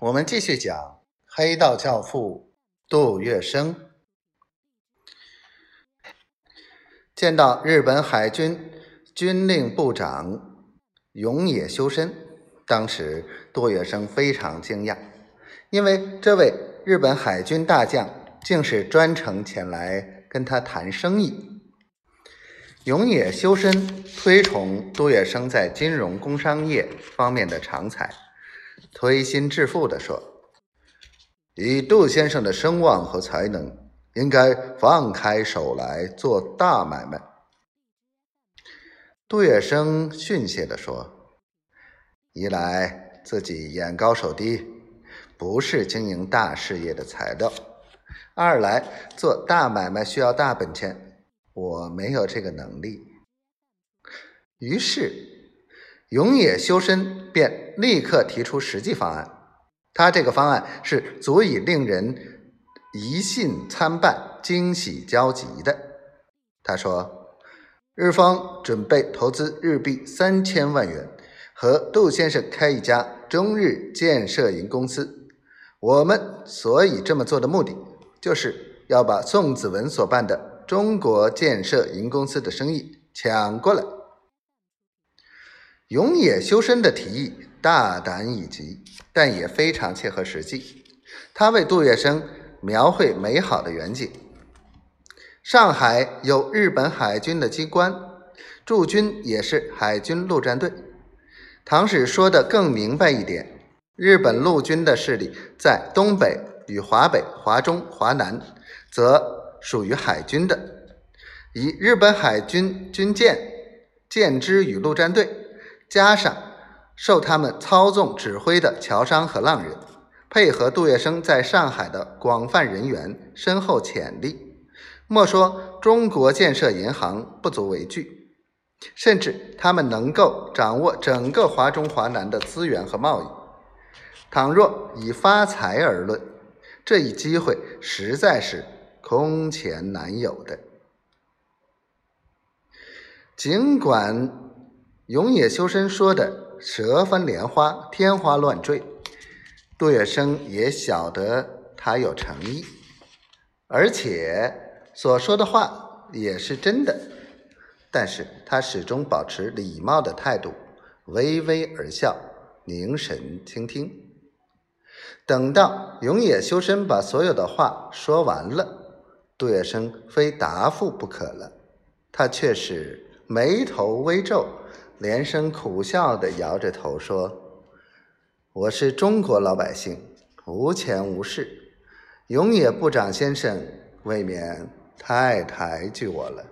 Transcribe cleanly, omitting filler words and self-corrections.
我们继续讲黑道教父杜月笙。见到日本海军军令部长永野修身，当时杜月笙非常惊讶，因为这位日本海军大将竟是专程前来跟他谈生意。永野修身推崇杜月笙在金融工商业方面的长才，推心置腹地说，以杜先生的声望和才能，应该放开手来做大买卖。杜月笙训诫地说，一来自己眼高手低，不是经营大事业的材料，二来做大买卖需要大本钱，我没有这个能力。于是永野修身便立刻提出实际方案，他这个方案是足以令人疑信参半、惊喜交集的。他说，日方准备投资日币3000万元，和杜先生开一家中日建设银公司。我们所以这么做的目的，就是要把宋子文所办的中国建设银公司的生意抢过来。永野修身的提议大胆以极，但也非常切合实际。他为杜月笙描绘美好的远景。上海有日本海军的机关，驻军也是海军陆战队。唐史说的更明白一点，日本陆军的势力在东北与华北、华中、华南，则属于海军的。以日本海军军舰、舰只与陆战队，加上受他们操纵指挥的侨商和浪人，配合杜月笙在上海的广泛人员，深厚潜力，莫说中国建设银行不足为惧，甚至他们能够掌握整个华中华南的资源和贸易。倘若以发财而论，这一机会实在是空前难有的。尽管永野修身说的蛇翻莲花，天花乱坠，杜月笙也晓得他有诚意，而且所说的话也是真的，但是他始终保持礼貌的态度，微微而笑，凝神倾听。等到永野修身把所有的话说完了，杜月笙非答复不可了，他却是眉头微皱，连声苦笑地摇着头说，我是中国老百姓，无钱无势，永野部长先生未免太抬举我了。